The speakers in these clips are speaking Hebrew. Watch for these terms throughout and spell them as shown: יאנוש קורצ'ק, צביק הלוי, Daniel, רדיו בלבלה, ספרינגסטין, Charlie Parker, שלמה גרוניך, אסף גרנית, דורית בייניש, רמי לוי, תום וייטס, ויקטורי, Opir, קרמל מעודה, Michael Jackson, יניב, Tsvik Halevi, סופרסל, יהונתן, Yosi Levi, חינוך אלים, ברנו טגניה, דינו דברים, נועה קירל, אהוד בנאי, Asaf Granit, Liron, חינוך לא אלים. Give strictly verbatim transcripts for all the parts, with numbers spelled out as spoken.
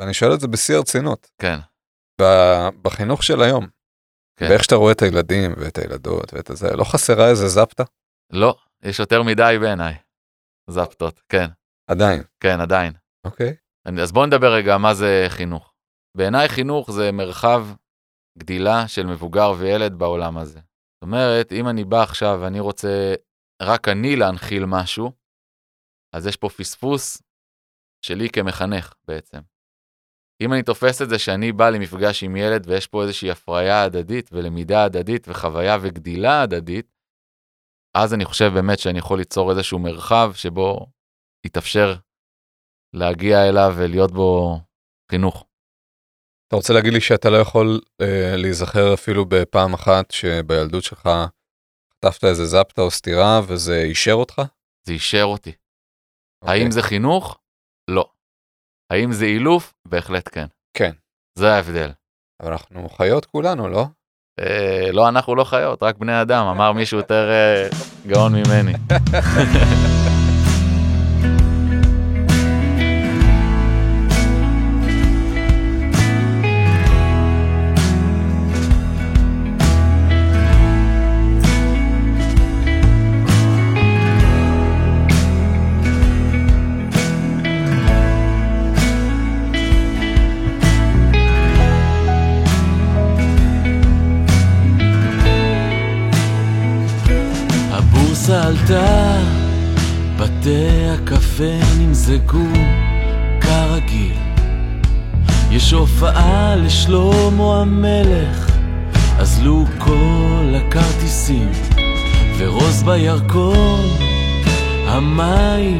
ואני שואל את זה בשיא הרצינות. כן. בחינוך של היום. כן. ואיך שאתה רואה את הילדים ואת הילדות ואת זה, לא חסרה איזה זפטה? לא, יש יותר מדי בעיניי. זפטות, כן. עדיין? כן, עדיין. אוקיי. אז בואו נדבר רגע, מה זה חינוך? בעיניי חינוך זה מרחב גדילה של מבוגר וילד בעולם הזה. זאת אומרת, אם אני בא עכשיו ואני רוצה רק אני להנחיל משהו, אז יש פה פספוס שלי כמחנך בעצם. אם אני תופס את זה שאני בא למפגש עם ילד ויש פה איזושהי הפריה הדדית ולמידה הדדית וחוויה וגדילה הדדית, אז אני חושב באמת שאני יכול ליצור איזשהו מרחב שבו יתאפשר להגיע אליו ולהיות בו חינוך. אתה רוצה להגיד לי שאתה לא יכול אה, להיזכר אפילו בפעם אחת שבילדות שלך חטפת איזה זפטה או סתירה וזה אישר אותך? זה אישר אותי. Okay. האם זה חינוך? לא. האם זה אילוף? בהחלט כן. כן. זה ההבדל. אבל אנחנו חיות כולנו, לא? אה, לא, אנחנו לא חיות, רק בני אדם. אמר מישהו יותר אה, גאון ממני. עלתה, בתי הקפה נמזגו כרגיל, יש הופעה לשלמה המלך, אזלו כל הכרטיסים, ורוז בירקון, המים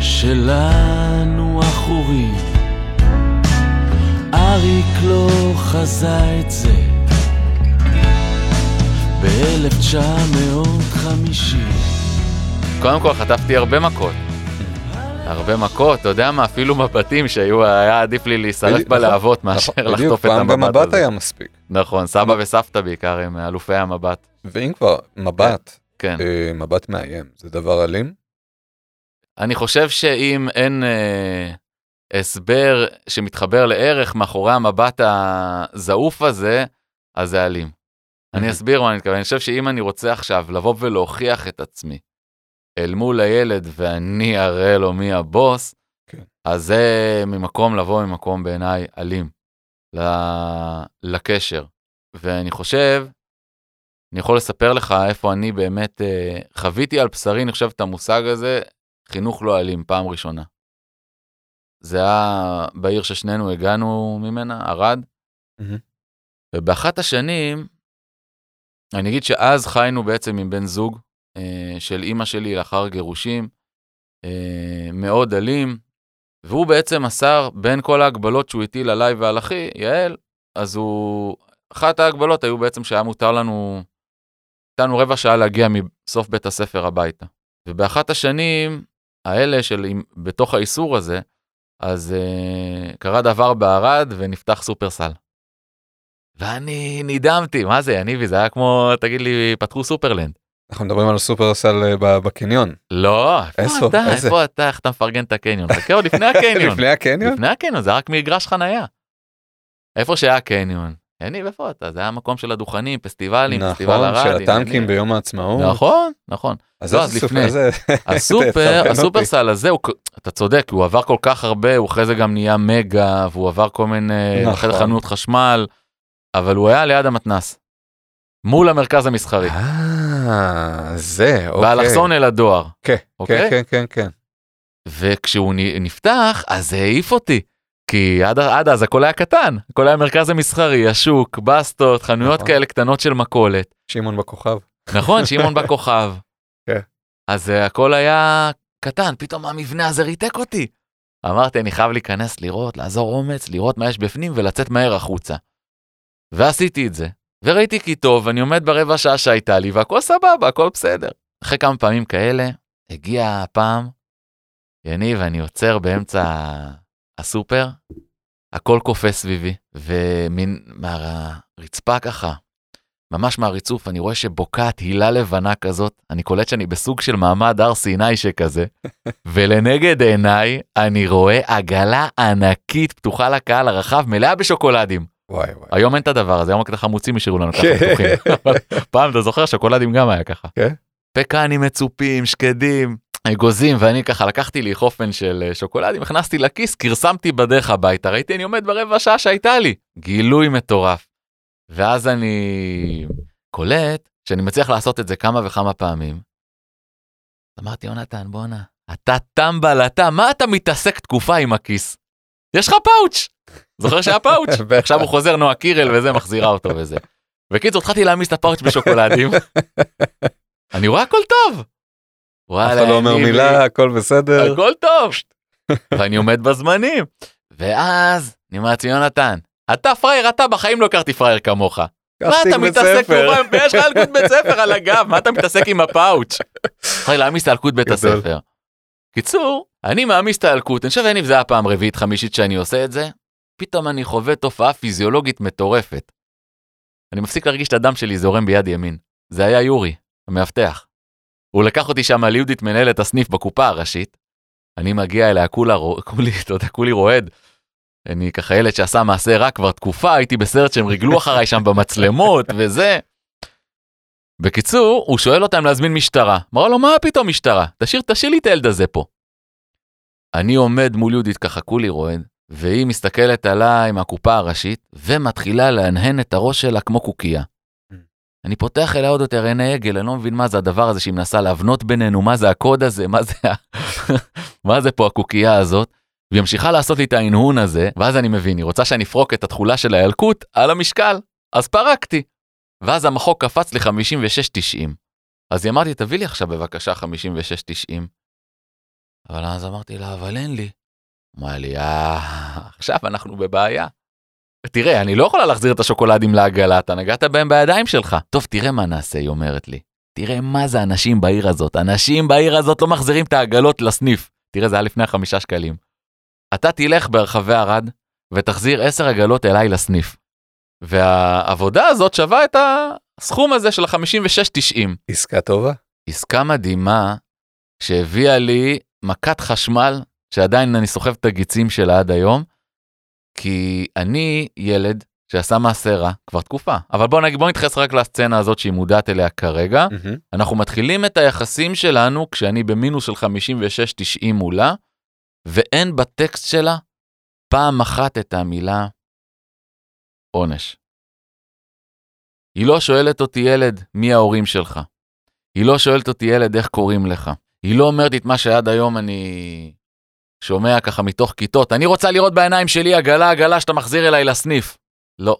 שלנו אחורים, אריק לא חזה את זה ב-אלף תשע מאות חמישים. קודם כל חטפתי הרבה מכות. הרבה מכות, אתה יודע מה, אפילו מבטים שהיו, היה עדיף לי להישרף בלהבות מאשר לחטוף את המבט הזה. פעם במבט היה מספיק. נכון, סבא וסבתא בעיקר עם אלופי המבט. ואם כבר, מבט, מבט מאיים, זה דבר אלים? אני חושב שאם אין הסבר שמתחבר לערך מאחורי המבט הזעוף הזה, אז זה אלים. אני אסביר מה אני מתכוון, אני חושב שאם אני רוצה עכשיו לבוא ולהוכיח את עצמי אל מול הילד ואני אראה לו מי הבוס, כן. אז זה ממקום לבוא ממקום בעיניי אלים לקשר. ואני חושב, אני יכול לספר לך איפה אני באמת חוויתי על בשרי, אני חושב את המושג הזה, חינוך לא אלים, פעם ראשונה. זה היה בעיר ששנינו הגענו ממנה, ערד, ובאחת השנים, אני אגיד שאז חיינו בעצם עם בן זוג אה, של אמא שלי לאחר גירושים, אה, מאוד אלים, והוא בעצם אסר בין כל ההגבלות שהוא הטיל עליי ועל אחי, יעל, אז הוא, אחת ההגבלות היו בעצם שהיה מותר לנו, איתנו רבע שעה להגיע מסוף בית הספר הביתה. ובאחת השנים האלה של בתוך האיסור הזה, אז אה, קרה דבר בערד ונפתח סופרסל. ואני נידמתי, מה זה, יניבי, זה היה כמו, תגיד לי, פתחו סופרלנד. אנחנו מדברים על סופרסל בקניון. לא, איפה אתה, איפה אתה, איך אתה מפרגן את הקניון? חכה עוד לפני הקניון. לפני הקניון? לפני הקניון, זה רק מגרש חנייה. איפה שהיה הקניון? יניב, איפה אתה? זה היה המקום של הדוכנים, פסטיבלים, פסטיבל הרדי. נכון, של הטנקים ביום העצמאות. נכון, נכון. אז לפני, הסופרסל הזה, אתה צודק, הוא עבר כל כך הרבה, הוא אחרי זה גם נהיה מגה, והוא עבר כל מיני חנות חשמל. אבל הוא היה ליד המתנס, מול המרכז המסחרי. אה, זה, אוקיי. באלכסון אל הדואר. כן, אוקיי? כן, כן, כן. וכשהוא נפתח, אז זה העיף אותי, כי עד, עד אז הכל היה קטן, הכל היה המרכז המסחרי, השוק, בסטות, חנויות כאלה קטנות של מקולת. שימון בכוכב. נכון, שימון בכוכב. כן. אז הכל היה קטן, פתאום המבנה הזה ריתק אותי. אמרתי, אני חייב להיכנס, לראות, לעזור אומץ, לראות מה יש בפנים ולצאת מהר החוצה. ועשיתי את זה, וראיתי כי טוב, אני עומד ברבע שעה שהייתה לי, והכל סבבה, הכל בסדר. אחרי כמה פעמים כאלה, הגיעה הפעם, יניב, אני עוצר באמצע הסופר, הכל קופס סביבי, ומין מהרצפה ככה, ממש מהריצוף, אני רואה שבוקעת הילה לבנה כזאת, אני קולט שאני בסוג של מעמד הר סיני שכזה, ולנגד עיניי אני רואה עגלה ענקית פתוחה לקהל הרחב, מלאה בשוקולדים. וואי, וואי. היום אין את הדבר הזה, היום רק את החמוצים ישאירו לנו ככה פתוחים. פעם אתה זוכר שוקולדים גם היה ככה. פקנים מצופים, שקדים, אגוזים, ואני ככה לקחתי לי חופן של שוקולדים, הכנסתי לכיס, קרסמתי בדרך הביתה, ראיתי אני עומד ברבע שעה שהייתה לי. גילוי מטורף. ואז אני קולט שאני מצליח לעשות את זה כמה וכמה פעמים. אמרתי, יהונתן, בוא נע. אתה טמבל, אתה, מה אתה מתעסק תקופה עם הכיס? יש לך פאוץ'. זוכר שהיה פאוץ', עכשיו הוא חוזר נועה קירל וזה, מחזירה אותו וזה. וקיצור, התחלתי להעמיס את הפאוץ' בשוקולדים. אני רואה הכל טוב. וואלה, אני לא אומר מילה, הכל בסדר. הכל טוב. ואני עומד בזמנים. ואז, אני אומר, יונתן, אתה פרייר, אתה בחיים לא הכרתי פרייר כמוך. מה אתה מתעסק כמובן? יש לך אלקוד בית ספר על הגב, מה אתה מתעסק עם הפאוץ'? צריך להעמיס את אלקוד בית הספר. קיצור, אני מעמיס את האלקוד, אני חושב יניב, זה הפעם רביעית, חמישית שאני עושה את זה. פתאום אני חווה תופעה פיזיולוגית מטורפת. אני מפסיק להרגיש את הדם שלי זורם ביד ימין. זה היה יורי, המאבטח. הוא לקח אותי שם על יהודית מנהלת הסניף בקופה הראשית. אני מגיע אליה, כולה, כולי, אתה יודע, כולי רועד. אני ככה ילד שעשה מעשה רע כבר תקופה, הייתי בסרט שהם רגלו אחריי שם במצלמות וזה. בקיצור, הוא שואל אותם להזמין משטרה. אמרה לו, מה פתאום משטרה? תשאיר, תשאיר לי את הילד הזה פה. אני עומד מול יהודית ככה, כולי רועד. והיא מסתכלת עליי מהקופה הראשית, ומתחילה להנהן את הראש שלה כמו קוקיה. אני פותח אליה עוד יותר עיני עגל, אני לא מבין מה זה הדבר הזה שהיא מנסה להבנות בינינו, מה זה הקוד הזה, מה זה, מה זה פה הקוקיה הזאת, והיא המשיכה לעשות לי את ההנהון הזה, ואז אני מבין, היא רוצה שאני אפרוק את התחולה של הילקוט על המשקל, אז פרקתי. ואז המחוק קפץ ל-חמישים ושש תשעים. אז היא אמרתי, תביא לי עכשיו בבקשה חמישים ושש תשעים. אבל אז אמרתי לה, אבל אין לי. אמרה לי, אה, עכשיו אנחנו בבעיה. תראה, אני לא יכולה להחזיר את השוקולדים לעגלה, אתה נגעת בהם בידיים שלך. טוב, תראה מה נעשה, היא אומרת לי. תראה מה זה אנשים בעיר הזאת. אנשים בעיר הזאת לא מחזירים את העגלות לסניף. תראה, זה היה לפני חמישה שקלים. אתה תלך ברחבי ערד, ותחזיר עשר עגלות אליי לסניף. והעבודה הזאת שווה את הסכום הזה של ה-חמישים ושש תשעים. עסקה טובה. עסקה מדהימה, שהביאה לי מכת חשמל, שעדיין אני סוחב את הגיצים שלה עד היום, כי אני ילד שעשה מעשה רע כבר תקופה. אבל בואו בוא נתחס רק לסצנה הזאת שהיא מודעת אליה כרגע. Mm-hmm. אנחנו מתחילים את היחסים שלנו כשאני במינוס של חמישים ושש תשעים מולה, ואין בטקסט שלה פעם אחת את המילה עונש. היא לא שואלת אותי ילד מי ההורים שלך. היא לא שואלת אותי ילד איך קוראים לך. היא לא אומרת את מה שעד היום אני... שומע ככה מתוך כיתות, אני רוצה לראות בעיניים שלי עגלה, עגלה שאתה מחזיר אליי לסניף. לא.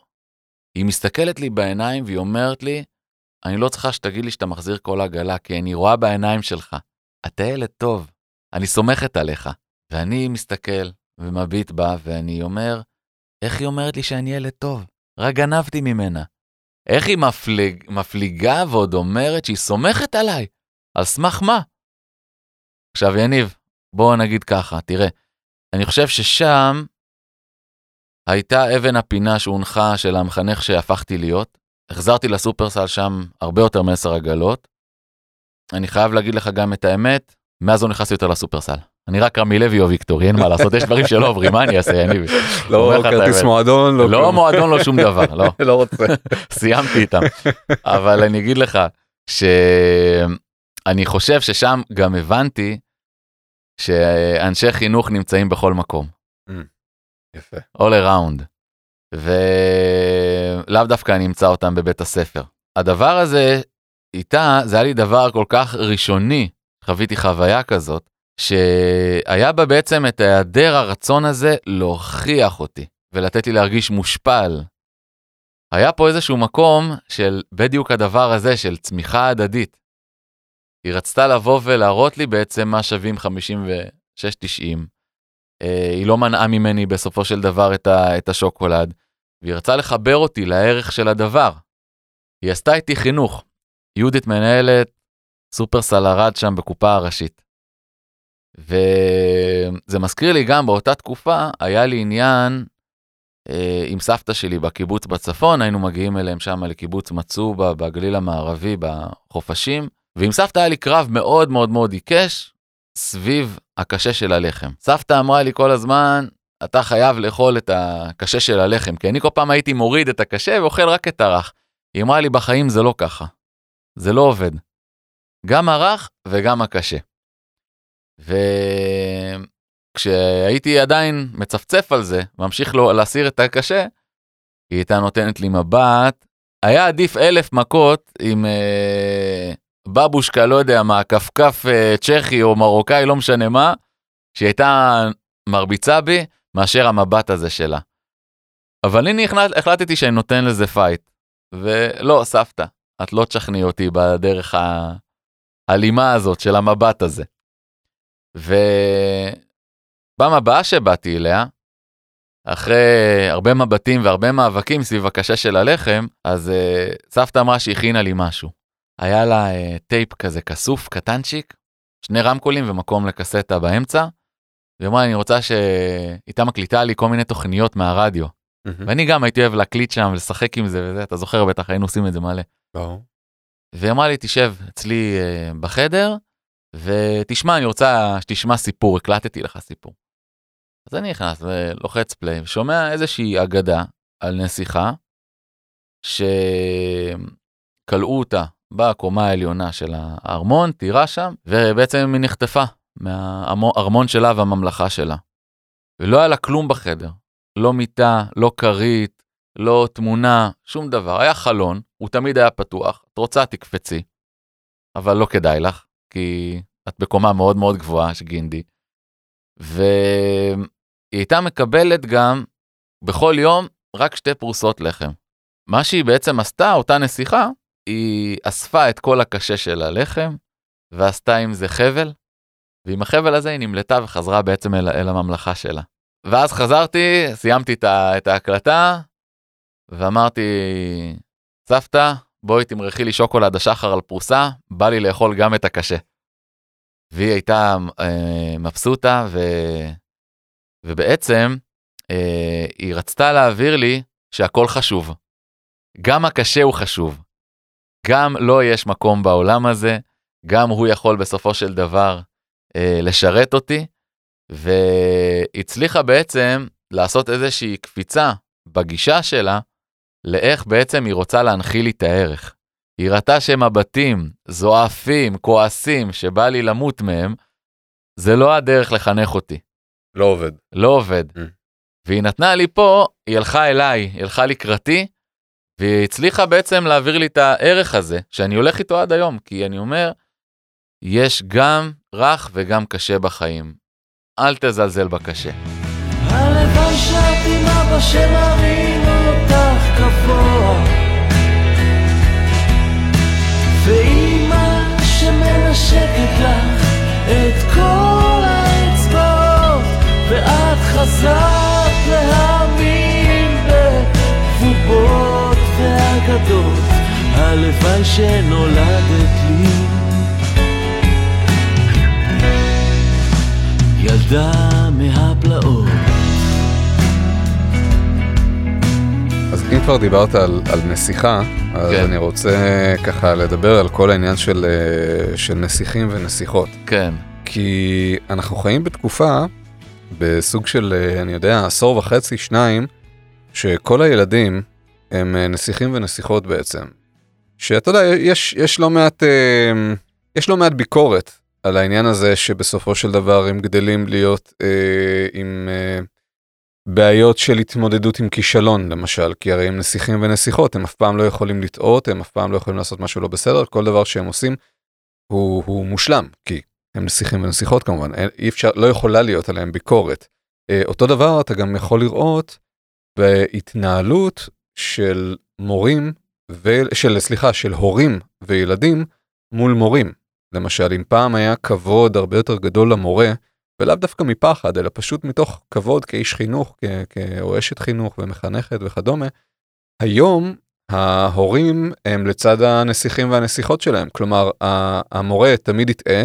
היא מסתכלת לי בעיניים והיא אומרת לי, אני לא צריכה שתגיד לי שאתה מחזיר כל עגלה, כי אני רואה בעיניים שלך. אתה ילד טוב, אני סומכת עליך. ואני מסתכל ומביט בה ואני אומר, איך היא אומרת לי שאני ילד טוב? רק גנבתי ממנה. איך היא מפליג, מפליגה ועוד אומרת שהיא סומכת עליי? על סמך מה? עכשיו יניב, בואו נגיד ככה, תראה, אני חושב ששם הייתה אבן הפינה שהונחה של המחנך שהפכתי להיות, החזרתי לסופרסל שם הרבה יותר מעשר עגלות, אני חייב להגיד לך גם את האמת, מאז לא נכנסתי יותר לסופרסל, אני רק רמי לוי או ויקטורי, אין מה לעשות, יש דברים שלא עוברים, מה אני אעשה, אני... לא, כרטיס מועדון, לא מועדון, לא שום דבר, לא. לא רוצה. סיימתי איתם, אבל אני אגיד לך, שאני חושב ששם גם הבנתי, שאנשי חינוך נמצאים בכל מקום. Mm, יפה. All around. ולאו דווקא אני אמצא אותם בבית הספר. הדבר הזה, איתה, זה היה לי דבר כל כך ראשוני, חוויתי חוויה כזאת, שהיה בה בעצם את היעדר הרצון הזה להוכיח אותי, ולתת לי להרגיש מושפל. היה פה איזשהו מקום של בדיוק הדבר הזה, של צמיחה הדדית. היא רצתה לבוא ולהראות לי בעצם מה שווים חמישים ושש תשעים. היא לא מנעה ממני בסופו של דבר את השוקולד, והיא רצה לחבר אותי לערך של הדבר. היא עשתה איתי חינוך. יהודית מנהלת סופר סלרד שם בקופה הראשית. וזה מזכיר לי גם באותה תקופה, היה לי עניין עם סבתא שלי בקיבוץ בצפון, היינו מגיעים אליהם שם לקיבוץ מצובה בגליל המערבי בחופשים, ועם סבתא היה לי קרב מאוד מאוד מאוד עיקש סביב הקשה של הלחם. סבתא אמרה לי כל הזמן, אתה חייב לאכול את הקשה של הלחם, כי אני כל פעם הייתי מוריד את הקשה ואוכל רק את הרך. היא אמרה לי, בחיים זה לא ככה, זה לא עובד, גם הרך וגם הקשה. וכשהייתי עדיין מצפצף על זה, ממשיך לו להסיר את הקשה, היא הייתה נותנת לי מבט, היה עדיף אלף מכות עם אה, בבושקה, לא יודע מה, קפקף אה, צ'כי או מרוקאי, לא משנה מה, שהיא הייתה מרביצה בי, מאשר המבט הזה שלה. אבל הנה החלטתי שאני נותן לזה פייט, ולא, סבתא, את לא תשכנעי אותי בדרך האלימה הזאת של המבט הזה. ובפעם הבאה שבאתי אליה, אחרי הרבה מבטים והרבה מאבקים סביב הקשה של הלחם, אז uh, סבתא אמרה שהכינה לי משהו. היה לה uh, טייפ כזה כסוף, קטנצ'יק, שני רמקולים ומקום לקסטה באמצע, ואמרה, אני רוצה שאיתה מקליטה לי כל מיני תוכניות מהרדיו. Mm-hmm. ואני גם הייתי אוהב להקליט שם, לשחק עם זה וזה, אתה זוכר בטח, היינו עושים את זה מלא. Oh. ואמרה לי, תשב אצלי uh, בחדר, ותשמע, אני רוצה שתשמע סיפור, הקלטתי לך סיפור. אז אני נכנס ולוחץ פליי, שומע איזושהי אגדה על נסיכה, שקלעו אותה בקומה העליונה של הארמון, תירה שם, ובעצם היא נחטפה מהארמון שלה והממלכה שלה. ולא היה לה כלום בחדר, לא מיטה, לא קרית, לא תמונה, שום דבר. היה חלון, הוא תמיד היה פתוח, את רוצה תקפצי, אבל לא כדאי לך. כי את בקומה מאוד מאוד גבוהה שגינדי, והיא הייתה מקבלת גם בכל יום רק שתי פרוסות לחם. מה שהיא בעצם עשתה, אותה נסיכה, היא אספה את כל הקשה של הלחם, ועשתה עם זה חבל, ועם החבל הזה היא נמלטה וחזרה בעצם אל, אל הממלכה שלה. ואז חזרתי, סיימתי את, ה, את ההקלטה, ואמרתי, סבתא, בואי תמרחי לי שוקולד השחר על פרוסה, בא לי לאכול גם את הקשה. והיא הייתה אה, מבסוטה, ו... ובעצם אה, היא רצתה להעביר לי שהכל חשוב. גם הקשה הוא חשוב. גם לא יש מקום בעולם הזה, גם הוא יכול בסופו של דבר אה, לשרת אותי, והצליחה בעצם לעשות איזושהי קפיצה בגישה שלה, לאיך בעצם היא רוצה להנחיל לי את הערך. היא ראתה שמבטים, זועפים, כועסים, שבא לי למות מהם, זה לא הדרך לחנך אותי. לא עובד. לא עובד. Mm. והיא נתנה לי פה, היא הלכה אליי, היא הלכה לקראתי, והיא הצליחה בעצם להעביר לי את הערך הזה, שאני הולך איתו עד היום, כי אני אומר, יש גם רך וגם קשה בחיים. אל תזלזל בקשה. הלוואי שעתי מבא שמרים אותך כפוע ואימא שמנשקת לך את כל האצבעות ואת חזרת להאמין בתבובות ואגדות הלוואי שנולדת לי ילדה מהפלאות. אז אם כבר דיברת על, על נסיכה, אז כן. אני רוצה ככה לדבר על כל העניין של, של נסיכים ונסיכות. כן. כי אנחנו חיים בתקופה, בסוג של, אני יודע, עשור וחצי, שניים, שכל הילדים הם נסיכים ונסיכות בעצם. שאתה יודע, יש, יש לא מעט, יש לא מעט ביקורת על העניין הזה שבסופו של דבר הם גדלים להיות עם... בעיות של התמודדות עם כישלון, למשל, כי הרי הם נסיכים ונסיכות, הם אף פעם לא יכולים לטעות, הם אף פעם לא יכולים לעשות משהו לא בסדר, כל דבר שהם עושים הוא, הוא מושלם, כי הם נסיכים ונסיכות כמובן, אי אפשר, לא יכולה להיות עליהם ביקורת. אותו דבר אתה גם יכול לראות בהתנהלות של מורים, ו... של, סליחה, של הורים וילדים מול מורים. למשל, אם פעם היה כבוד הרבה יותר גדול למורה, ולאו דווקא מפחד, אלא פשוט מתוך כבוד כאיש חינוך, כאו אשת חינוך ומחנכת וכדומה, היום ההורים הם לצד הנסיכים והנסיכות שלהם, כלומר, המורה תמיד יטעה,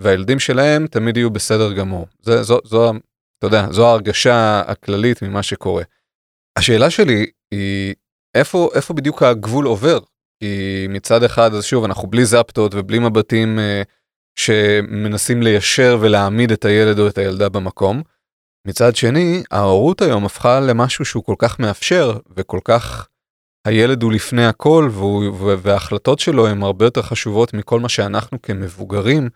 והילדים שלהם תמיד יהיו בסדר גמור. זה, זו, זו, אתה יודע, זו ההרגשה הכללית ממה שקורה. השאלה שלי היא, איפה, איפה בדיוק הגבול עובר? כי מצד אחד, אז שוב, אנחנו בלי זפטות ובלי מבטים שמנסים ליישר ולהעמיד את הילד או את הילדה במקום. מצד שני, ההורות היום הפכה למשהו שהוא כל כך מאפשר, וכל כך הילד הוא לפני הכל, וההחלטות שלו הן הרבה יותר חשובות מכל מה שאנחנו כמבוגרים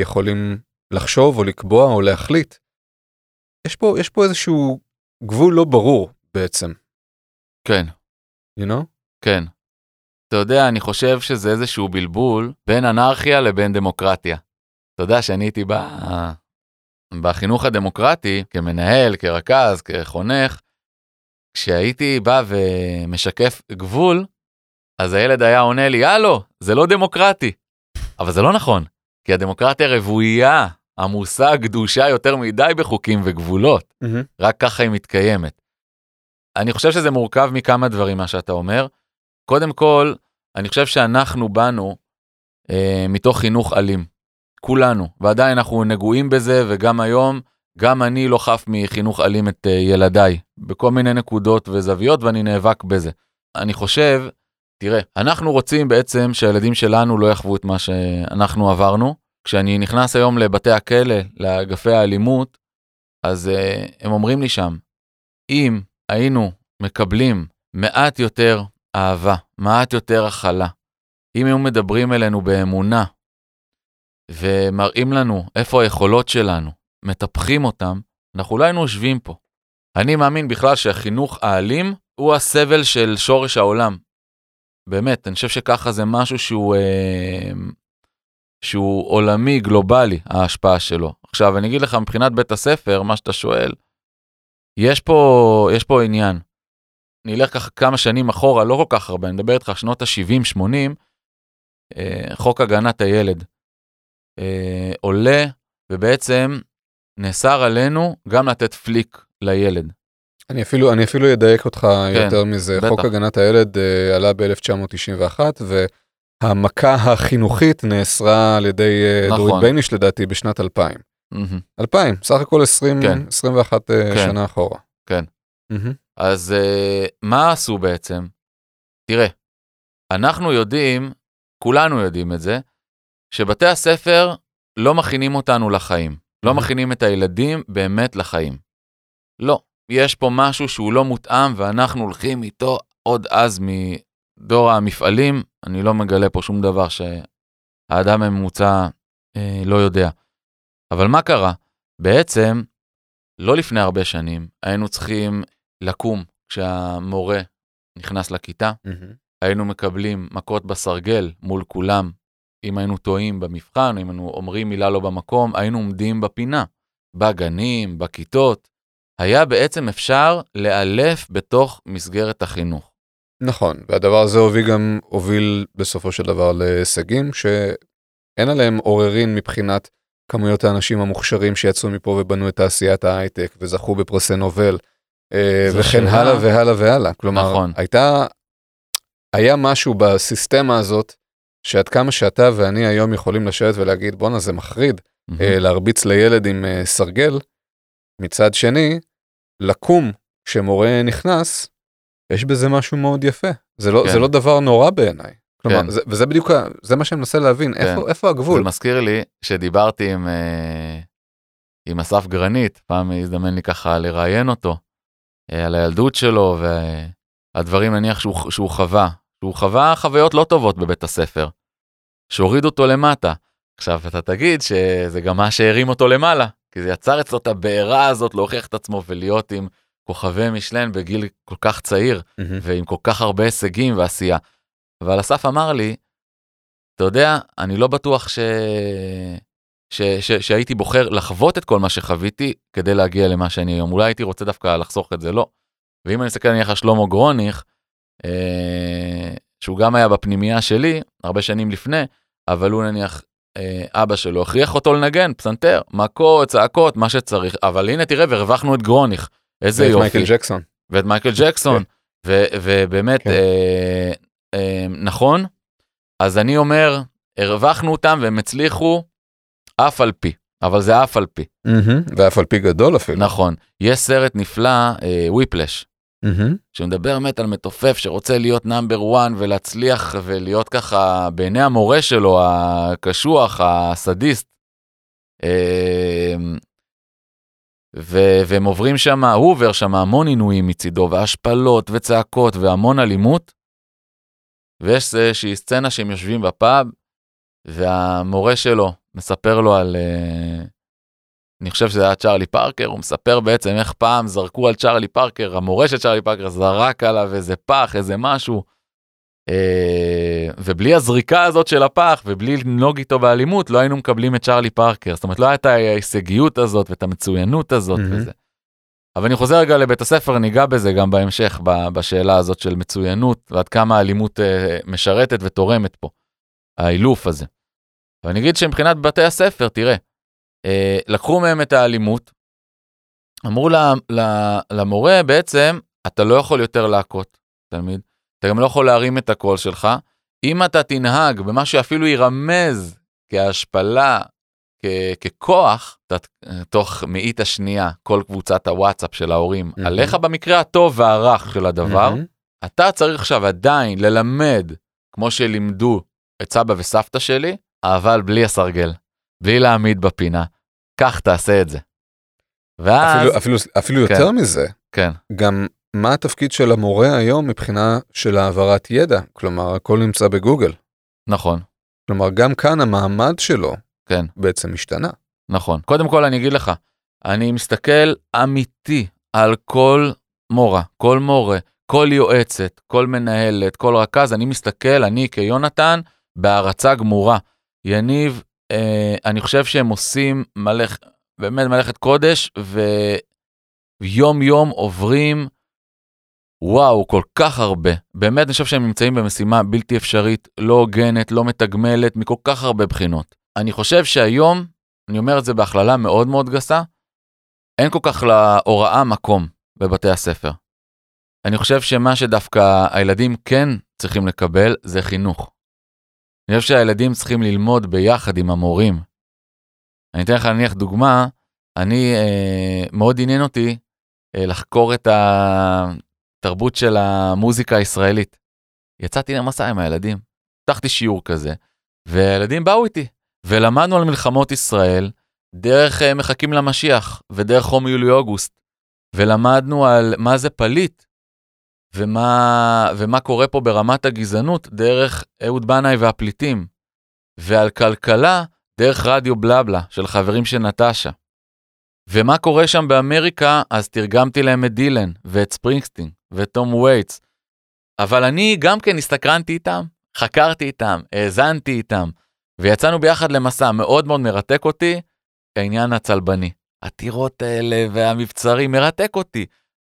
יכולים לחשוב או לקבוע או להחליט. יש פה, יש פה איזשהו גבול לא ברור בעצם. כן. You know? כן. אתה יודע, אני חושב שזה איזשהו בלבול בין אנרכיה לבין דמוקרטיה. אתה יודע שאני הייתי בא... בחינוך הדמוקרטי, כמנהל, כרכז, כחונך, כשהייתי בא ומשקף גבול, אז הילד היה עונה לי, הלו, זה לא דמוקרטי. אבל זה לא נכון, כי הדמוקרטיה רבויה, המושג קדושה יותר מדי בחוקים וגבולות. Mm-hmm. רק ככה היא מתקיימת. אני חושב שזה מורכב מכמה דברים, מה שאתה אומר. קודם כל, אני חושב שאנחנו באנו אה, מתוך חינוך אלים. כולנו, ועדיין אנחנו נגועים בזה, וגם היום, גם אני לא חף מחינוך אלים את ילדיי, בכל מיני נקודות וזוויות, ואני נאבק בזה. אני חושב, תראה, אנחנו רוצים בעצם שהילדים שלנו לא יחוו את מה שאנחנו עברנו. כשאני נכנס היום לבתי הכלא, לאגפי האלימות, אז uh, הם אומרים לי שם, אם היינו מקבלים מעט יותר אהבה, מעט יותר הכלה, אם הם מדברים אלינו באמונה, ומראים לנו איפה היכולות שלנו, מטפחים אותם, אנחנו אולי נושבים פה. אני מאמין בכלל שהחינוך האלים הוא הסבל של שורש העולם. באמת, אני חושב שככה זה משהו שהוא, אה, שהוא עולמי, גלובלי, ההשפעה שלו. עכשיו, אני אגיד לך, מבחינת בית הספר, מה שאתה שואל, יש פה, יש פה עניין. אני אלך כך כמה שנים אחורה, לא כל כך הרבה, אני מדבר איתך, שנות ה-שבעים שמונים, אה, חוק הגנת הילד. Uh, עולה, ובעצם נסר עלינו גם לתת פליק לילד. אני אפילו, אני אפילו ידייק אותך כן, יותר מזה. בטח. חוק הגנת הילד uh, עלה ב-אלף תשע מאות תשעים ואחת, והמכה החינוכית נאסרה על ידי uh, נכון. דורית בייניש לדעתי בשנת אלפיים. Mm-hmm. אלפיים, סך הכל עשרים, כן. עשרים ואחת uh, כן. שנה אחורה. כן. Mm-hmm. אז uh, מה עשו בעצם? תראה, אנחנו יודעים, כולנו יודעים את זה, שבתי הספר לא מכינים אותנו לחיים, לא מכינים את הילדים באמת לחיים. לא, יש פה משהו שהוא לא מותאם, ואנחנו הולכים איתו עוד אז מדור המפעלים, אני לא מגלה פה שום דבר שהאדם הממוצע אה, לא יודע. אבל מה קרה? בעצם, לא לפני הרבה שנים, היינו צריכים לקום כשהמורה נכנס לכיתה, mm-hmm. היינו מקבלים מכות בסרגל מול כולם, אם היינו טועים במבחן, אם היינו אומרים מילה לא במקום, היינו עומדים בפינה, בגנים, בכיתות. היה בעצם אפשר לאלף בתוך מסגרת החינוך. נכון, והדבר הזה הוביל גם, הוביל בסופו של דבר להישגים, שאין עליהם עוררין מבחינת כמויות האנשים המוכשרים שיצאו מפה ובנו את תעשיית ההייטק, וזכו בפרסי נובל, וכן הלאה והלאה והלאה. כלומר, נכון. הייתה, היה משהו בסיסטמה הזאת, שעד כמה שאתה ואני היום יכולים לשבת ולהגיד, בונה, זה מחריד, mm-hmm. להרביץ לילד עם סרגל. מצד שני, לקום שמורה נכנס, יש בזה משהו מאוד יפה. זה לא, כן. זה לא דבר נורא בעיניי. כלומר, כן. זה, וזה בדיוק, זה מה שאני מנסה להבין, כן. איפה, איפה הגבול? זה מזכיר לי שדיברתי עם, עם אסף גרנית, פעם הזדמן לי ככה לראיין אותו, על הילדות שלו, והדברים נניח שהוא, שהוא חווה. שהוא חווה חוויות לא טובות בבית הספר, שהוריד אותו למטה. עכשיו אתה תגיד שזה גם מה שהרים אותו למעלה, כי זה יצר אצלו את הבעירה הזאת להוכיח את עצמו ולהיות עם כוכבי משלן בגיל כל כך צעיר, mm-hmm. ועם כל כך הרבה הישגים ועשייה. אבל אסף אמר לי, אתה יודע, אני לא בטוח ש... ש... ש... שהייתי בוחר לחוות את כל מה שחוויתי כדי להגיע למה שאני היום. אולי הייתי רוצה דווקא לחסוך את זה, לא. ואם אני אסתכל נניח שלמה גרוניך, שהוא גם היה בפנימיה שלי הרבה שנים לפני, אבל הוא נניח אבא שלו הכריח אותו לנגן פסנתר, מכות, צעקות, מה שצריך. אבל הנה תראה, ורווחנו את גרוניך, איזה יופי, ואת מייקל ג'קסון, ואת מייקל ג'קסון, ובאמת נכון. אז אני אומר, הרווחנו אותם והם הצליחו אף על פי, אבל זה אף על פי, ואף על פי גדול אפילו. נכון, יש סרט נפלא, וויפלש, שמדבר באמת על מטופף שרוצה להיות נאמבר אחת ולהצליח ולהיות ככה בעיני המורה שלו, הקשוח, הסדיסט. והם עוברים שם, הוא עובר שם המון עינויים מצידו, והשפלות וצעקות והמון אלימות, ויש איזושהי סצנה שהם יושבים בפאב, והמורה שלו מספר לו על, אני חושב שזה היה צ'רלי פארקר, הוא מספר בעצם איך פעם זרקו על צ'רלי פארקר, המורה של צ'רלי פארקר זרק עליו איזה פח, איזה משהו, ובלי הזריקה הזאת של הפח, ובלי לנוג איתו באלימות, לא היינו מקבלים את צ'רלי פארקר, זאת אומרת, לא הייתה ההישגיות הזאת, ואת המצוינות הזאת וזה. אבל אני חוזר רגע לבית הספר, ניגע בזה גם בהמשך, בשאלה הזאת של מצוינות, ועד כמה האלימות משרתת ותורמת פה, האילוף הזה. ואני אגיד שמבחינת בתי הספר, תראה, לקחו מהם את האלימות, אמרו למורה בעצם, אתה לא יכול יותר להכות, תלמיד, אתה גם לא יכול להרים את הקול שלך, אם אתה תנהג במה שאפילו ירמז כהשפלה, ככוח, תוך מאית השנייה, כל קבוצת הוואטסאפ של ההורים, עליך במקרה הטוב והרך של הדבר, אתה צריך עכשיו עדיין ללמד, כמו שלימדו את סבא וסבתא שלי, אבל בלי הסרגל, בלי להעמיד בפינה, כך תעשה את זה. אפילו יותר מזה, גם מה התפקיד של המורה היום מבחינה של העברת ידע, כלומר הכל נמצא בגוגל. נכון. כלומר גם כאן המעמד שלו, כן. בעצם משתנה. נכון. קודם כל אני אגיד לך, אני מסתכל אמיתי על כל מורה, כל מורה, כל יועצת, כל מנהלת, כל רכז, אני מסתכל, אני כיונתן, בהרצה גמורה. יניב, אה, אני חושב שהם עושים מלאכ, באמת מלאכת קודש, ויום יום עוברים, וואו, כל כך הרבה. באמת אני חושב שהם נמצאים במשימה בלתי אפשרית, לא הוגנת, לא מתגמלת, מכל כך הרבה בחינות. אני חושב שהיום, אני אומר את זה בהכללה מאוד מאוד גסה, אין כל כך להוראה מקום בבתי הספר. אני חושב שמה שדווקא הילדים כן צריכים לקבל זה חינוך. אני חושב שהילדים צריכים ללמוד ביחד עם המורים. אני אתן לך להניח דוגמה, אני אה, מאוד עניין אותי אה, לחקור את התרבות של המוזיקה הישראלית. יצאתי למסע עם הילדים, פתחתי שיעור כזה, והילדים באו איתי. ולמדנו על מלחמות ישראל, דרך מחכים למשיח, ודרך חום יולי אוגוסט, ולמדנו על מה זה פליט, ומה, ומה קורה פה ברמת הגזענות, דרך אהוד בנאי והפליטים, ועל כלכלה, דרך רדיו בלבלה, של חברים של נטשה. ומה קורה שם באמריקה, אז תרגמתי להם את דילן, ואת ספרינגסטין, ואת תום וייטס, אבל אני גם כן הסתקרנתי איתם, חקרתי איתם, האזנתי איתם, ויצאנו ביחד למסע, מאוד מאוד מרתק אותי, העניין הצלבני. הטירות האלה והמבצרים מרתק אותי.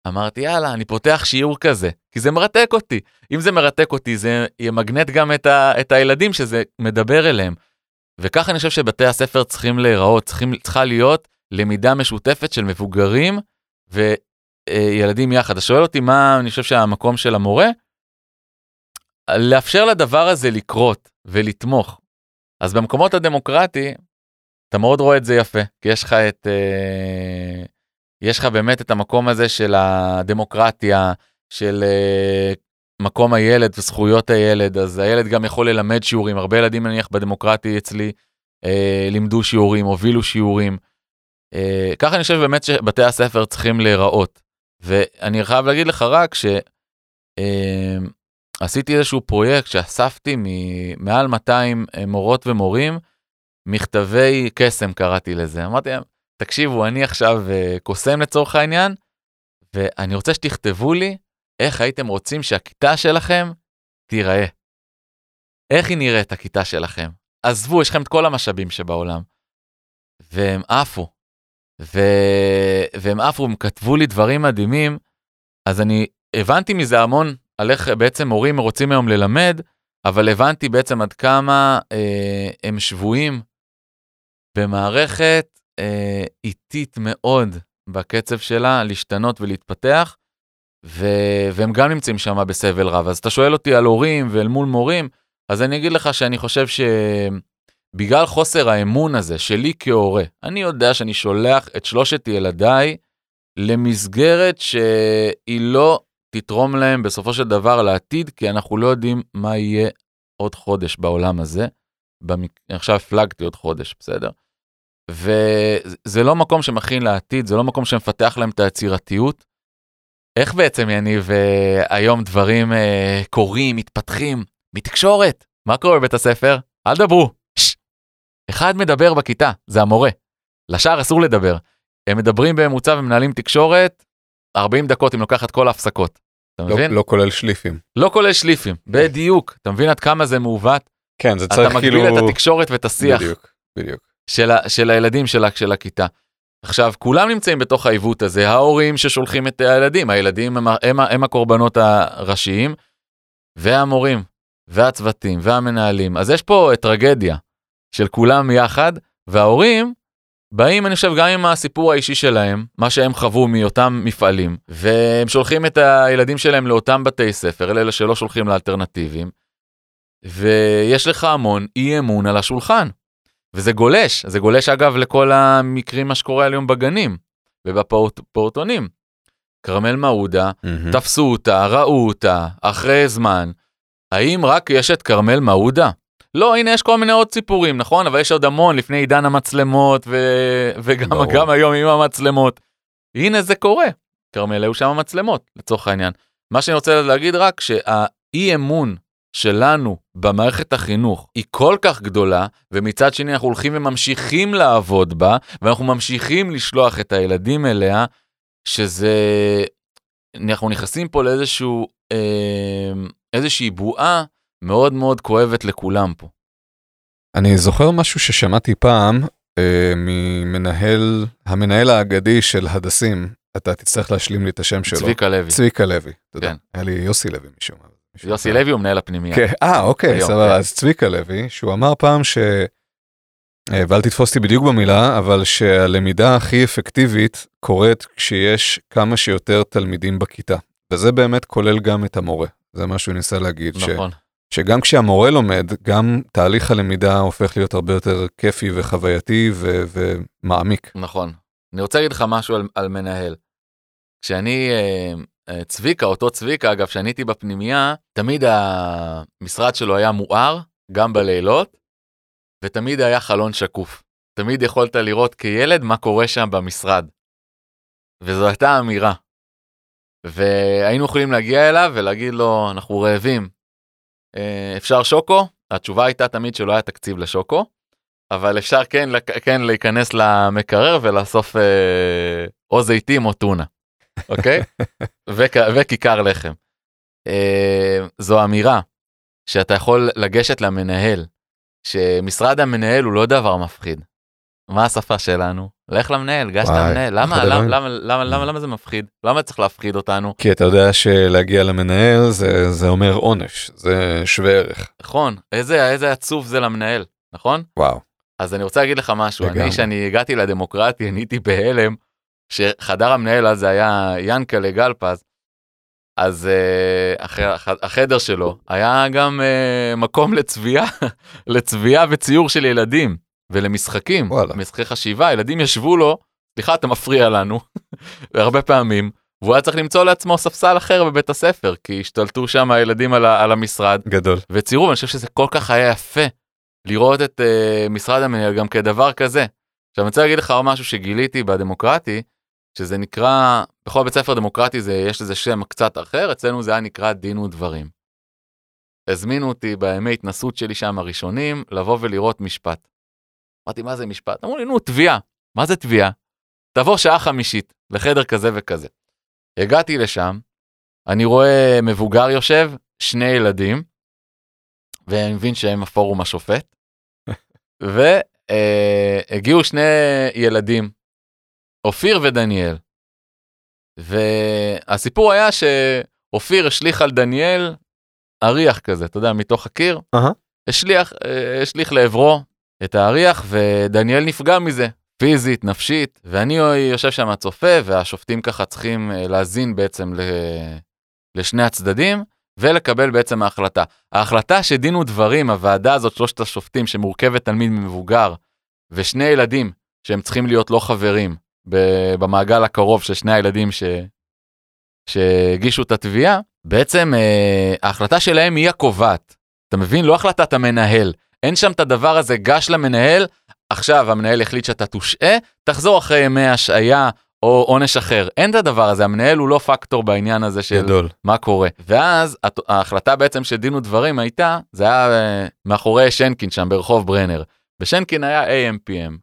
אמרתי, יאללה, אני פותח שיעור כזה, כי זה מרתק אותי. אם זה מרתק אותי, זה ימגנט גם את, ה- את הילדים שזה מדבר אליהם. וכך אני חושב שבתי הספר צריכים להיראות, צריכים, צריכה להיות למידה משותפת של מבוגרים וילדים יחד. השואל אותי מה אני חושב שהמקום של המורה, לאפשר לדבר הזה לקרות ולתמוך. אז במקומות הדמוקרטי, אתה מאוד רואה את זה יפה, כי יש לך את, אה, יש לך באמת את המקום הזה של הדמוקרטיה, של אה, מקום הילד וזכויות הילד, אז הילד גם יכול ללמד שיעורים, הרבה ילדים נניח בדמוקרטי אצלי, אה, לימדו שיעורים, הובילו שיעורים, אה, ככה אני חושב באמת שבתי הספר צריכים להיראות, ואני חייב להגיד לך רק ש... אה, עשיתי איזשהו פרויקט שאספתי ממעל מאתיים מורות ומורים, מכתבי קסם קראתי לזה. אמרתי, תקשיבו, אני עכשיו קוסם לצורך העניין, ואני רוצה שתכתבו לי איך הייתם רוצים שהכיתה שלכם תיראה. איך היא נראית הכיתה שלכם? עזבו, יש לכם את כל המשאבים שבעולם. והם עפו. והם עפו, הם כתבו לי דברים מדהימים, אז אני הבנתי מזה המון, על איך בעצם מורים רוצים היום ללמד, אבל הבנתי בעצם עד כמה אה, הם שבויים במערכת אה, איטית מאוד בקצב שלה, להשתנות ולהתפתח, ו- והם גם נמצאים שם בסבל רב. אז אתה שואל אותי על הורים ואל מול מורים, אז אני אגיד לך שאני חושב שבגלל חוסר האמון הזה שלי כהורה, אני יודע שאני שולח את שלושת ילדיי למסגרת שהיא לא... תתרום להם בסופו של דבר לעתיד, כי אנחנו לא יודעים מה יהיה עוד חודש בעולם הזה. עכשיו הפלגתי עוד חודש, בסדר? וזה לא מקום שמכין לעתיד, זה לא מקום שמפתח להם את היצירתיות. איך בעצם יניב היום דברים קורים, מתפתחים, מתקשורת? מה קורה בבית הספר? אל דברו. אחד מדבר בכיתה, זה המורה. לשאר אסור לדבר. הם מדברים בממוצע ומנהלים תקשורת, ארבעים דקות אם לוקחת כל ההפסקות. אתה מבין? לא כולל שליפים. לא כולל שליפים, בדיוק. אתה מבין עד כמה זה מעוות? כן, זה צריך כאילו... אתה מגביל את התקשורת ואת השיח. בדיוק, בדיוק. של הילדים של הכיתה. עכשיו, כולם נמצאים בתוך העיוות הזה, ההורים ששולחים את הילדים, הילדים הם הקורבנות הראשיים, והמורים, והצוותים, והמנהלים. אז יש פה טרגדיה של כולם יחד, וההורים באים, אני חושב, גם עם הסיפור האישי שלהם, מה שהם חוו מאותם מפעלים, והם שולחים את הילדים שלהם לאותם בתי ספר, אלה שלא שולחים לאלטרנטיבים, ויש לך המון אי אמון על השולחן. וזה גולש, זה גולש אגב לכל המקרים מה שקורה היום בגנים, ובפעוטונים. קרמל מעודה, mm-hmm. תפסו אותה, ראו אותה, אחרי זמן. האם רק יש את קרמל מעודה? לא, הנה יש כל מיני עוד סיפורים, נכון? אבל יש עוד המון לפני עידן המצלמות, ו... וגם גם היום עם המצלמות. הנה זה קורה. קרמל היו שם המצלמות, לצורך העניין. מה שאני רוצה להגיד רק, שהאי אמון, שלנו במערכת החינוך היא כל כך גדולה, ומצד שני אנחנו הולכים וממשיכים לעבוד בה, ואנחנו ממשיכים לשלוח את הילדים אליה, שזה, אנחנו נכנסים פה לאיזשהו, איזושהי בועה מאוד מאוד כואבת לכולם פה. אני זוכר משהו ששמעתי פעם, ממנהל, המנהל האגדי של הדסים, אתה תצטרך להשלים לי את השם שלו. צביק הלוי. צביק הלוי, תודה. היה לי יוסי לוי משום מה. יוסי לוי הוא מנהל הפנימיה. אה, אוקיי, סבבה, אז צביק הלוי, שהוא אמר פעם ש... ואל תתפוסתי בדיוק במילה, אבל שהלמידה הכי אפקטיבית קורית כשיש כמה שיותר תלמידים בכיתה. וזה באמת כולל גם את המורה. זה מה שהוא ניסה להגיד. נכון. שגם כשהמורה לומד, גם תהליך הלמידה הופך להיות הרבה יותר כיפי וחווייתי ומעמיק. נכון. אני רוצה להגיד לך משהו על מנהל. כשאני... צביקה, אותו צביקה, אגב, שאני הייתי בפנימיה, תמיד המשרד שלו היה מואר, גם בלילות, ותמיד היה חלון שקוף. תמיד יכולת לראות כילד מה קורה שם במשרד. וזו הייתה אמירה. והיינו יכולים להגיע אליו ולהגיד לו, אנחנו רעבים. אפשר שוקו? התשובה הייתה תמיד שלא היה תקציב לשוקו, אבל אפשר כן, כן להיכנס למקרר ולאסוף או זיתים או טונה. אוקיי? וכיכר לחם. זו אמירה שאתה יכול לגשת למנהל, שמשרד המנהל הוא לא דבר מפחיד. מה השפה שלנו? לך למנהל, גש למנהל. למה? למה? למה? למה זה מפחיד? למה צריך להפחיד אותנו? כי אתה יודע שלהגיע למנהל זה אומר עונש, זה שווה ערך. נכון, איזה עצוב זה למנהל, נכון? וואו. אז אני רוצה להגיד לך משהו, אני שאני הגעתי לדמוקרטי, אני הייתי בהלם, שחדר המנהל הזה היה ינקה לגלפז, אז החדר שלו היה גם מקום לצביעה, לצביעה וציור של ילדים, ולמשחקים, משחקי חשיבה, ילדים ישבו לו, סליחה, אתה מפריע לנו, הרבה פעמים, והוא היה צריך למצוא לעצמו ספסל אחר בבית הספר, כי השתלטו שם הילדים על המשרד, גדול. וצירו, ואני חושב שזה כל כך היה יפה, לראות את משרד המנהל גם כדבר כזה. עכשיו אני רוצה להגיד לך משהו שגיליתי בדמוקרטי, שזה נקרא, בכל בית ספר דמוקרטי זה, יש לזה שם קצת אחר, אצלנו זה היה נקרא דין ודברים. הזמינו אותי בימי התנסות שלי שם הראשונים, לבוא ולראות משפט. אמרתי, מה זה משפט? אמרו לי, נו, תביעה. מה זה תביעה? תבוא שעה חמישית, לחדר כזה וכזה. הגעתי לשם, אני רואה מבוגר יושב, שני ילדים, ואני מבין שהם הפורום השופט, ו... Uh, הגיעו שני ילדים, אופיר ודניאל, והסיפור היה שאופיר השליך על דניאל אריח כזה, אתה יודע, מתוך הקיר, uh-huh. השליח, uh, השליך לעברו את האריח, ודניאל נפגע מזה, פיזית, נפשית, ואני יושב שם הצופה, והשופטים ככה צריכים להזין בעצם ל... לשני הצדדים, ולקבל בעצם ההחלטה. ההחלטה שדינו דברים, הוועדה הזאת, שלושת השופטים, שמורכבת תלמיד ממבוגר, ושני ילדים, שהם צריכים להיות לא חברים, במעגל הקרוב של שני הילדים ש... שהגישו את התביעה, בעצם אה, ההחלטה שלהם היא הקובעת. אתה מבין? לא החלטת המנהל. אין שם את הדבר הזה, גש למנהל, עכשיו המנהל החליט שאתה תושעה, תחזור אחרי ימי השעיה או עונש אחר. אין את הדבר הזה, המנהל הוא לא פקטור בעניין הזה של גדול. מה קורה. ואז ההחלטה בעצם שדינו דברים הייתה, זה היה אה, מאחורי שנקין שם ברחוב ברנר. בשנקין היה איי אם פי אם.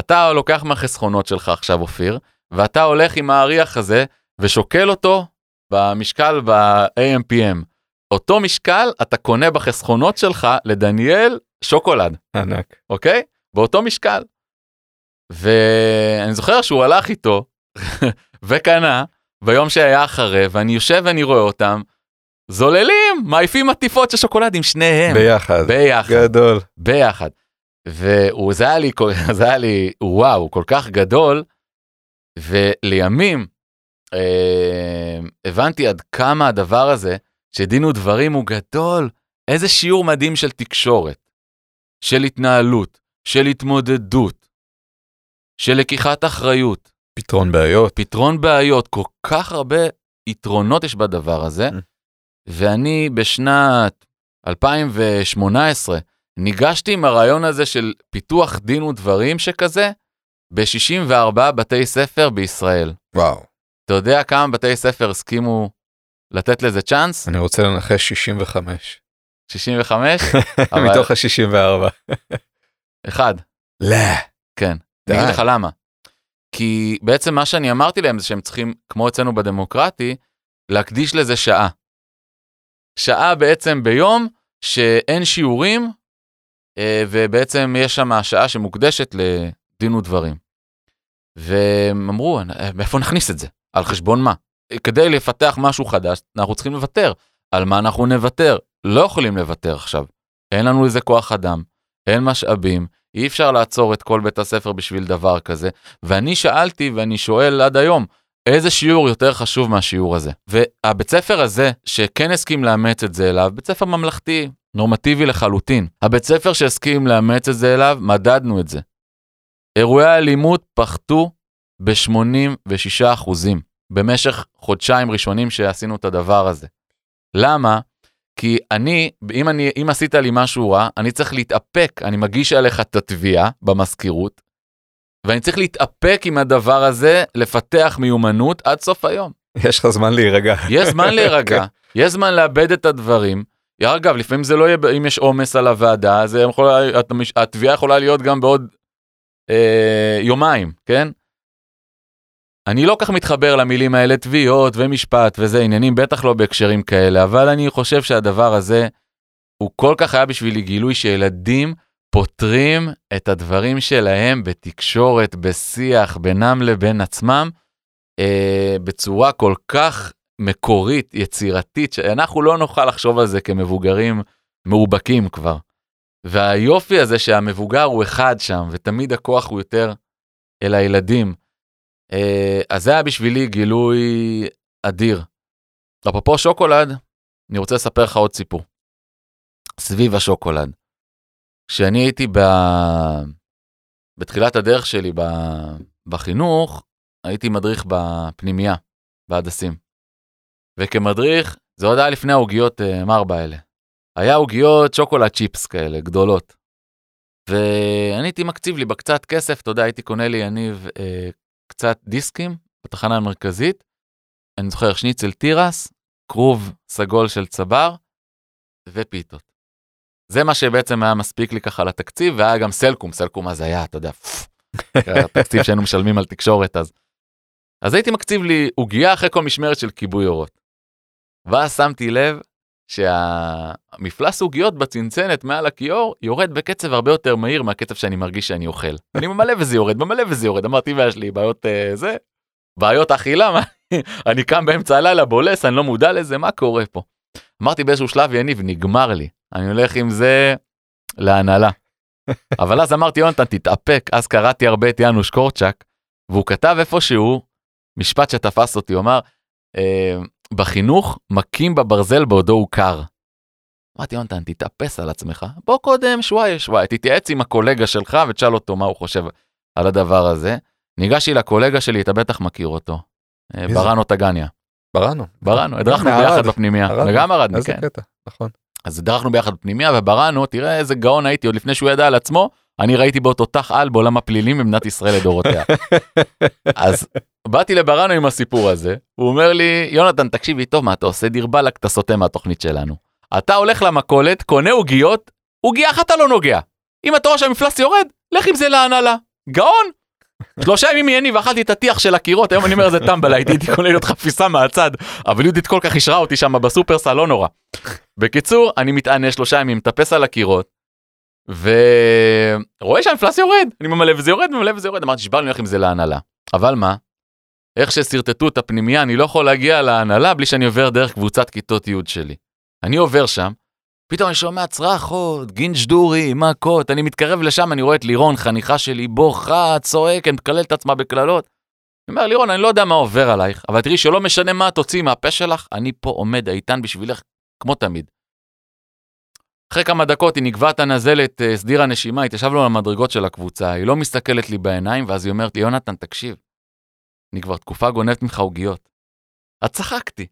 אתה לוקח מהחסכונות שלך עכשיו אופיר, ואתה הולך עם האריח הזה, ושוקל אותו במשקל ב-איי אם פי אם. אותו משקל אתה קונה בחסכונות שלך לדניאל שוקולד. ענק. אוקיי? באותו משקל. ואני זוכר שהוא הלך איתו, וקנה, ביום שהיה אחרי, ואני יושב ואני רואה אותם, זוללים, מעיפים עטיפות של שוקולד עם שניהם. ביחד. ביחד. גדול. ביחד. והוא זה היה לי, זה היה לי, וואו, כל כך גדול, ולימים, הבנתי עד כמה הדבר הזה, שדינו דברים הוא גדול, איזה שיעור מדהים של תקשורת, של התנהלות, של התמודדות, של לקיחת אחריות. פתרון בעיות. פתרון בעיות, כל כך הרבה יתרונות יש בדבר הזה, ואני בשנת אלפיים שמונה עשרה, ניגשתי עם הרעיון הזה של פיתוח דינו דברים שכזה, ב-שישים וארבעה בתי ספר בישראל. וואו. אתה יודע כמה בתי ספר הסכימו לתת לזה צ'אנס? אני רוצה לנחש שישים וחמש. שישים וחמש? מתוך ה-שישים וארבע. אחד. לא. כן. אני אגיד לך למה. כי בעצם מה שאני אמרתי להם זה שהם צריכים, כמו אצלנו בדמוקרטי, להקדיש לזה שעה. שעה בעצם ביום שאין שיעורים, ובעצם יש שם השעה שמוקדשת לדין ודברים. והם אמרו, מאיפה נכניס את זה? על חשבון מה? כדי לפתח משהו חדש, אנחנו צריכים לוותר. על מה אנחנו נוותר? לא יכולים לוותר עכשיו. אין לנו איזה כוח אדם, אין משאבים, אי אפשר לעצור את כל בית הספר בשביל דבר כזה. ואני שאלתי, ואני שואל עד היום, איזה שיעור יותר חשוב מהשיעור הזה? והבית ספר הזה, שכן הסכים לאמץ את זה אליו, בית ספר ממלכתי, נורמטיבי לחלוטין. הבית ספר שהסכים לאמץ את זה אליו, מדדנו את זה. אירועי האלימות פחתו ב-שמונים ושישה אחוז במשך חודשיים ראשונים שעשינו את הדבר הזה. למה? כי אני, אם, אני, אם עשית לי משהו רע, אני צריך להתאפק, אני מגיש עליך את התביעה במזכירות, ואני צריך להתאפק עם הדבר הזה, לפתח מיומנות עד סוף היום. יש לך זמן להירגע. יש זמן להירגע, יש זמן לאבד את הדברים. אגב, לפעמים זה לא יהיה, אם יש אומס על הוועדה, אז התביעה יכולה להיות גם בעוד אה, יומיים, כן? אני לא כך מתחבר למילים האלה, תביעות ומשפט וזה, עניינים בטח לא בהקשרים כאלה, אבל אני חושב שהדבר הזה, הוא כל כך היה בשבילי גילוי שילדים פותרים את הדברים שלהם בתקשורת, בשיח, בינם לבין עצמם, אה, בצורה כל כך מקורית, יצירתית, שאנחנו לא נוכל לחשוב על זה כמבוגרים מאובקים כבר. והיופי הזה שהמבוגר הוא אחד שם, ותמיד הכוח הוא יותר אל הילדים, אז זה היה בשבילי גילוי אדיר. אפרופו שוקולד, אני רוצה לספר לך עוד סיפור. סביב השוקולד. כשאני הייתי ב... בתחילת הדרך שלי ב... בחינוך, הייתי מדריך בפנימיה, בהדסים. וכמדריך, זה עוד היה לפני ההוגיות מרבה האלה. היה הוגיות שוקולד צ'יפס כאלה, גדולות. ואני הייתי מקציב לי בקצת כסף, אתה יודע, הייתי קונה לי יניב... קצת דיסקים בתחנה המרכזית, אני זוכר שניצל טירס, כרוב סגול של צבר, ופיתות. זה מה שבעצם היה מספיק לי ככה לתקציב, והיה גם סלקום, סלקום אז היה, אתה יודע, התקציב שהיינו משלמים על תקשורת אז. אז הייתי מקציב לי עוגיה אחרי כל משמרת של כיבוי אורות. ואז שמתי לב שהמפלס עוגיות בצנצנת מעל הכיור יורד בקצב הרבה יותר מהיר מהקצב שאני מרגיש שאני אוכל. אני ממלא וזה יורד, ממלא וזה יורד. אמרתי, מה יש לי, בעיות זה, בעיות אכילה, אני קם באמצע הלילה, בולס, אני לא מודע לזה, מה קורה פה? אמרתי באיזשהו שלב, יניב, נגמר לי. אני הולך עם זה להנהלה. אבל אז אמרתי, יהונתן, תתאפק. אז קראתי הרבה את יאנוש קורצ'ק, והוא כתב איפשהו, משפט שתפס אותי, אומר, בחינוך מקים בברזל בעודו הוא קר. אמרתי, יונתן, תתאפס על עצמך, בוא קודם שוואי שוואי, תתייעץ עם הקולגה שלך ותשאל אותו מה הוא חושב על הדבר הזה. ניגשתי לקולגה שלי, אתה בטח מכיר אותו, ברנו טגניה. בראנו. בראנו, הדרכנו ביחד בפנימיה. וגם הרדנו, כן. איזה קטע, נכון. אז הדרכנו ביחד בפנימיה, ובראנו, תראה איזה גאון הייתי, עוד לפני שהוא ידע על עצמו, אני ראיתי בו תותח על בעולם הפלילים במדינת ישראל לדורותיה. אז באתי לבראנו עם הסיפור הזה, הוא אומר לי, יונתן, תקשיבי טוב מה אתה עושה, דיר בלק, אתה סוטה מהתוכנית שלנו. אתה הולך למכולת, קונה עוגיות, עוגיה אחת אתה לא נוגע. אם אתה רואה שהמפלס יורד, לך עם זה להנהלה. גאון! שלושה ימים יניב, אכלתי את הטיח של הקירות, היום אני אומר איזה טמבל, הייתי קונה להיות חפיסה מהצד, אבל יודית כל כך ישרה אותי שם בסופרסל, לא נורא. בקיצור, אני מתענה שלושה ימים, מטפס על הקירות, ורואה שהמפלס יורד, אני ממלא וזה יורד, ממלא וזה יורד, אמרתי, שבר לי הולך עם זה להנהלה. אבל מה? איך שסרטטו את הפנימיה, אני לא יכול להגיע להנהלה, בלי שאני עובר דרך קבוצת כיתות י' שלי. אני עובר שם, פתאום אני שומע צרחות, גינג' דורי, מכות, אני מתקרב לשם, אני רואה את לירון, חניכה שלי, בוכה, צועקת, מתקללת עצמה בקללות. אני אומר, לירון, אני לא יודע מה עובר עלייך, אבל תראי שלא משנה מה תוציא מהפה שלך, אני פה עומד איתן בשבילך, כמו תמיד. אחרי כמה דקות היא נגבעת הנזלת, סדירה נשימה, היא תשב לו על המדרגות של הקבוצה, היא לא מסתכלת לי בעיניים, ואז היא אומרת לי, יונתן, תקשיב, אני כבר תקופה גונבת ממך עוגיות. אז צחקתי.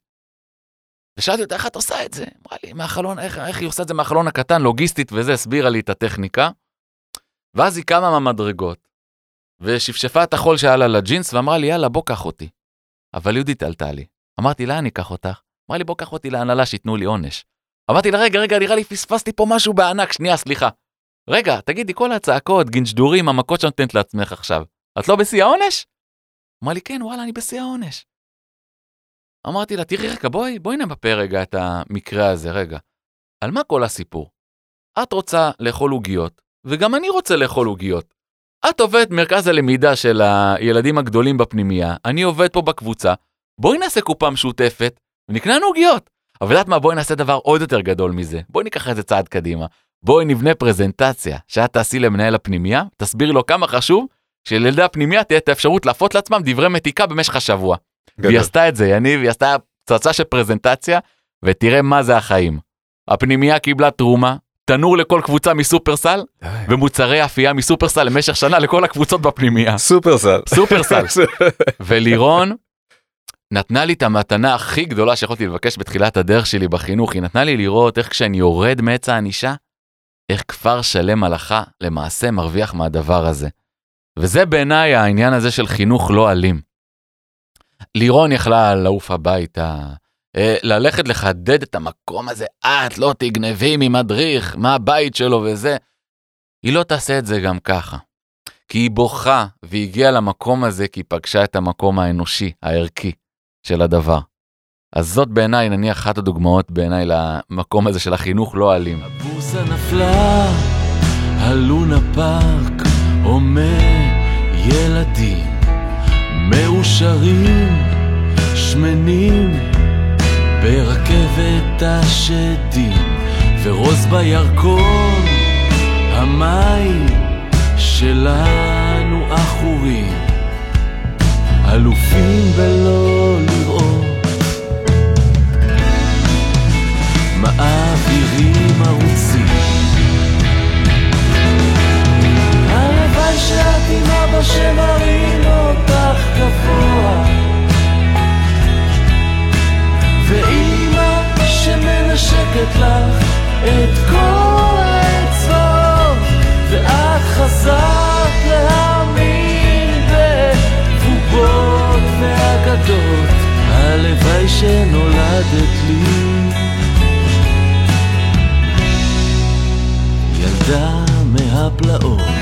ושאלתי אותה, איך את עושה את זה? אמרה לי, מהחלון, איך, איך היא עושה את זה מהחלון הקטן, לוגיסטית, וזה הסבירה לי את הטכניקה. ואז היא קמה מהמדרגות, ושפשפה את החול שהיה לה לג'ינס, ואמרה לי, יאללה, בוא קח אותי. אבל יהודית עלתה לי. אמרתי לה, אני אקח אותך. אמרה לי, בוא קח אותי להנהלה, שיתנו לי עונש. אמרתי לה, רגע, רגע, נראה לי, פספסתי פה משהו בענק, שנייה, סליחה. רגע, תגידי, כל הצעקות, גינג'דורים, המכות שנותנת לעצמך עכשיו. את לא בשיא העונש? אמרה לי, כן, וואלה, אני בשיא העונש. אמרתי לה, תראי רגע, בואי, בואי נמפה רגע את המקרה הזה, רגע. על מה כל הסיפור? את רוצה לאכול עוגיות, וגם אני רוצה לאכול עוגיות. את עובדת מרכז הלמידה של הילדים הגדולים בפנימיה, אני עובדת פה בקבוצה, בואי נעשה קופה משותפת, ונקנן עוגיות. אבל את מה, בואי נעשה דבר עוד יותר גדול מזה, בואי ניקח את זה צעד קדימה, בואי נבנה פרזנטציה, שאת תעשי למנהל הפנימיה, תסביר לו כמה חשוב, שלילדי הפנימיה תהיה את האפשרות להפות לעצמם דברי מתיקה במשך השבוע. והיא עשתה את זה, יניב, היא עשתה צצה של פרזנטציה, ותראה מה זה החיים. הפנימייה קיבלה תרומה, תנור לכל קבוצה מסופרסל, ומוצרי אפייה מסופרסל למשך שנה לכל הקבוצות בפנימייה. סופרסל. סופרסל. ולירון נתנה לי את המתנה הכי גדולה שיכולתי לבקש בתחילת הדרך שלי בחינוך. היא נתנה לי לראות איך כשאני יורד מעץ האנישה, איך כפר שלם הלכה למעשה מרוויח מהדבר הזה. וזה בעיניי העניין הזה של חינוך לא אלים. לירון יכלה לעוף הביתה, ללכת לחדד את המקום הזה, את לא תגנבי ממדריך, מה הבית שלו וזה. היא לא תעשה את זה גם ככה, כי היא בוכה והגיעה למקום הזה, כי היא פגשה את המקום האנושי, הערכי של הדבר. אז זאת בעיניי, נניח אחת הדוגמאות בעיניי למקום הזה של החינוך לא אלים. הבוסה נפלה, הלונה פארק, אומר ילדים. מאושרים, שמנים, ברכבת השדים, ורוז בירקון, המים שלנו אחורים, אלופים ולא לראות, מעבירים ערוצים. הלוואי שאת עם אבא שמרים אותך גבוה, ואמא שמנשקת לך את כל העצות, ואת חזרת להאמין בבובות ואגדות. הלוואי שנולדת לי ילדה מהפלאות.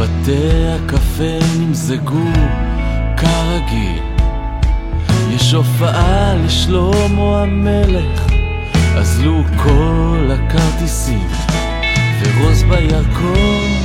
בתי הקפה נמזגו כרגיל, יש הופעה לשלמה המלך, אזלו כל הכרטיסים, ורוז בירקון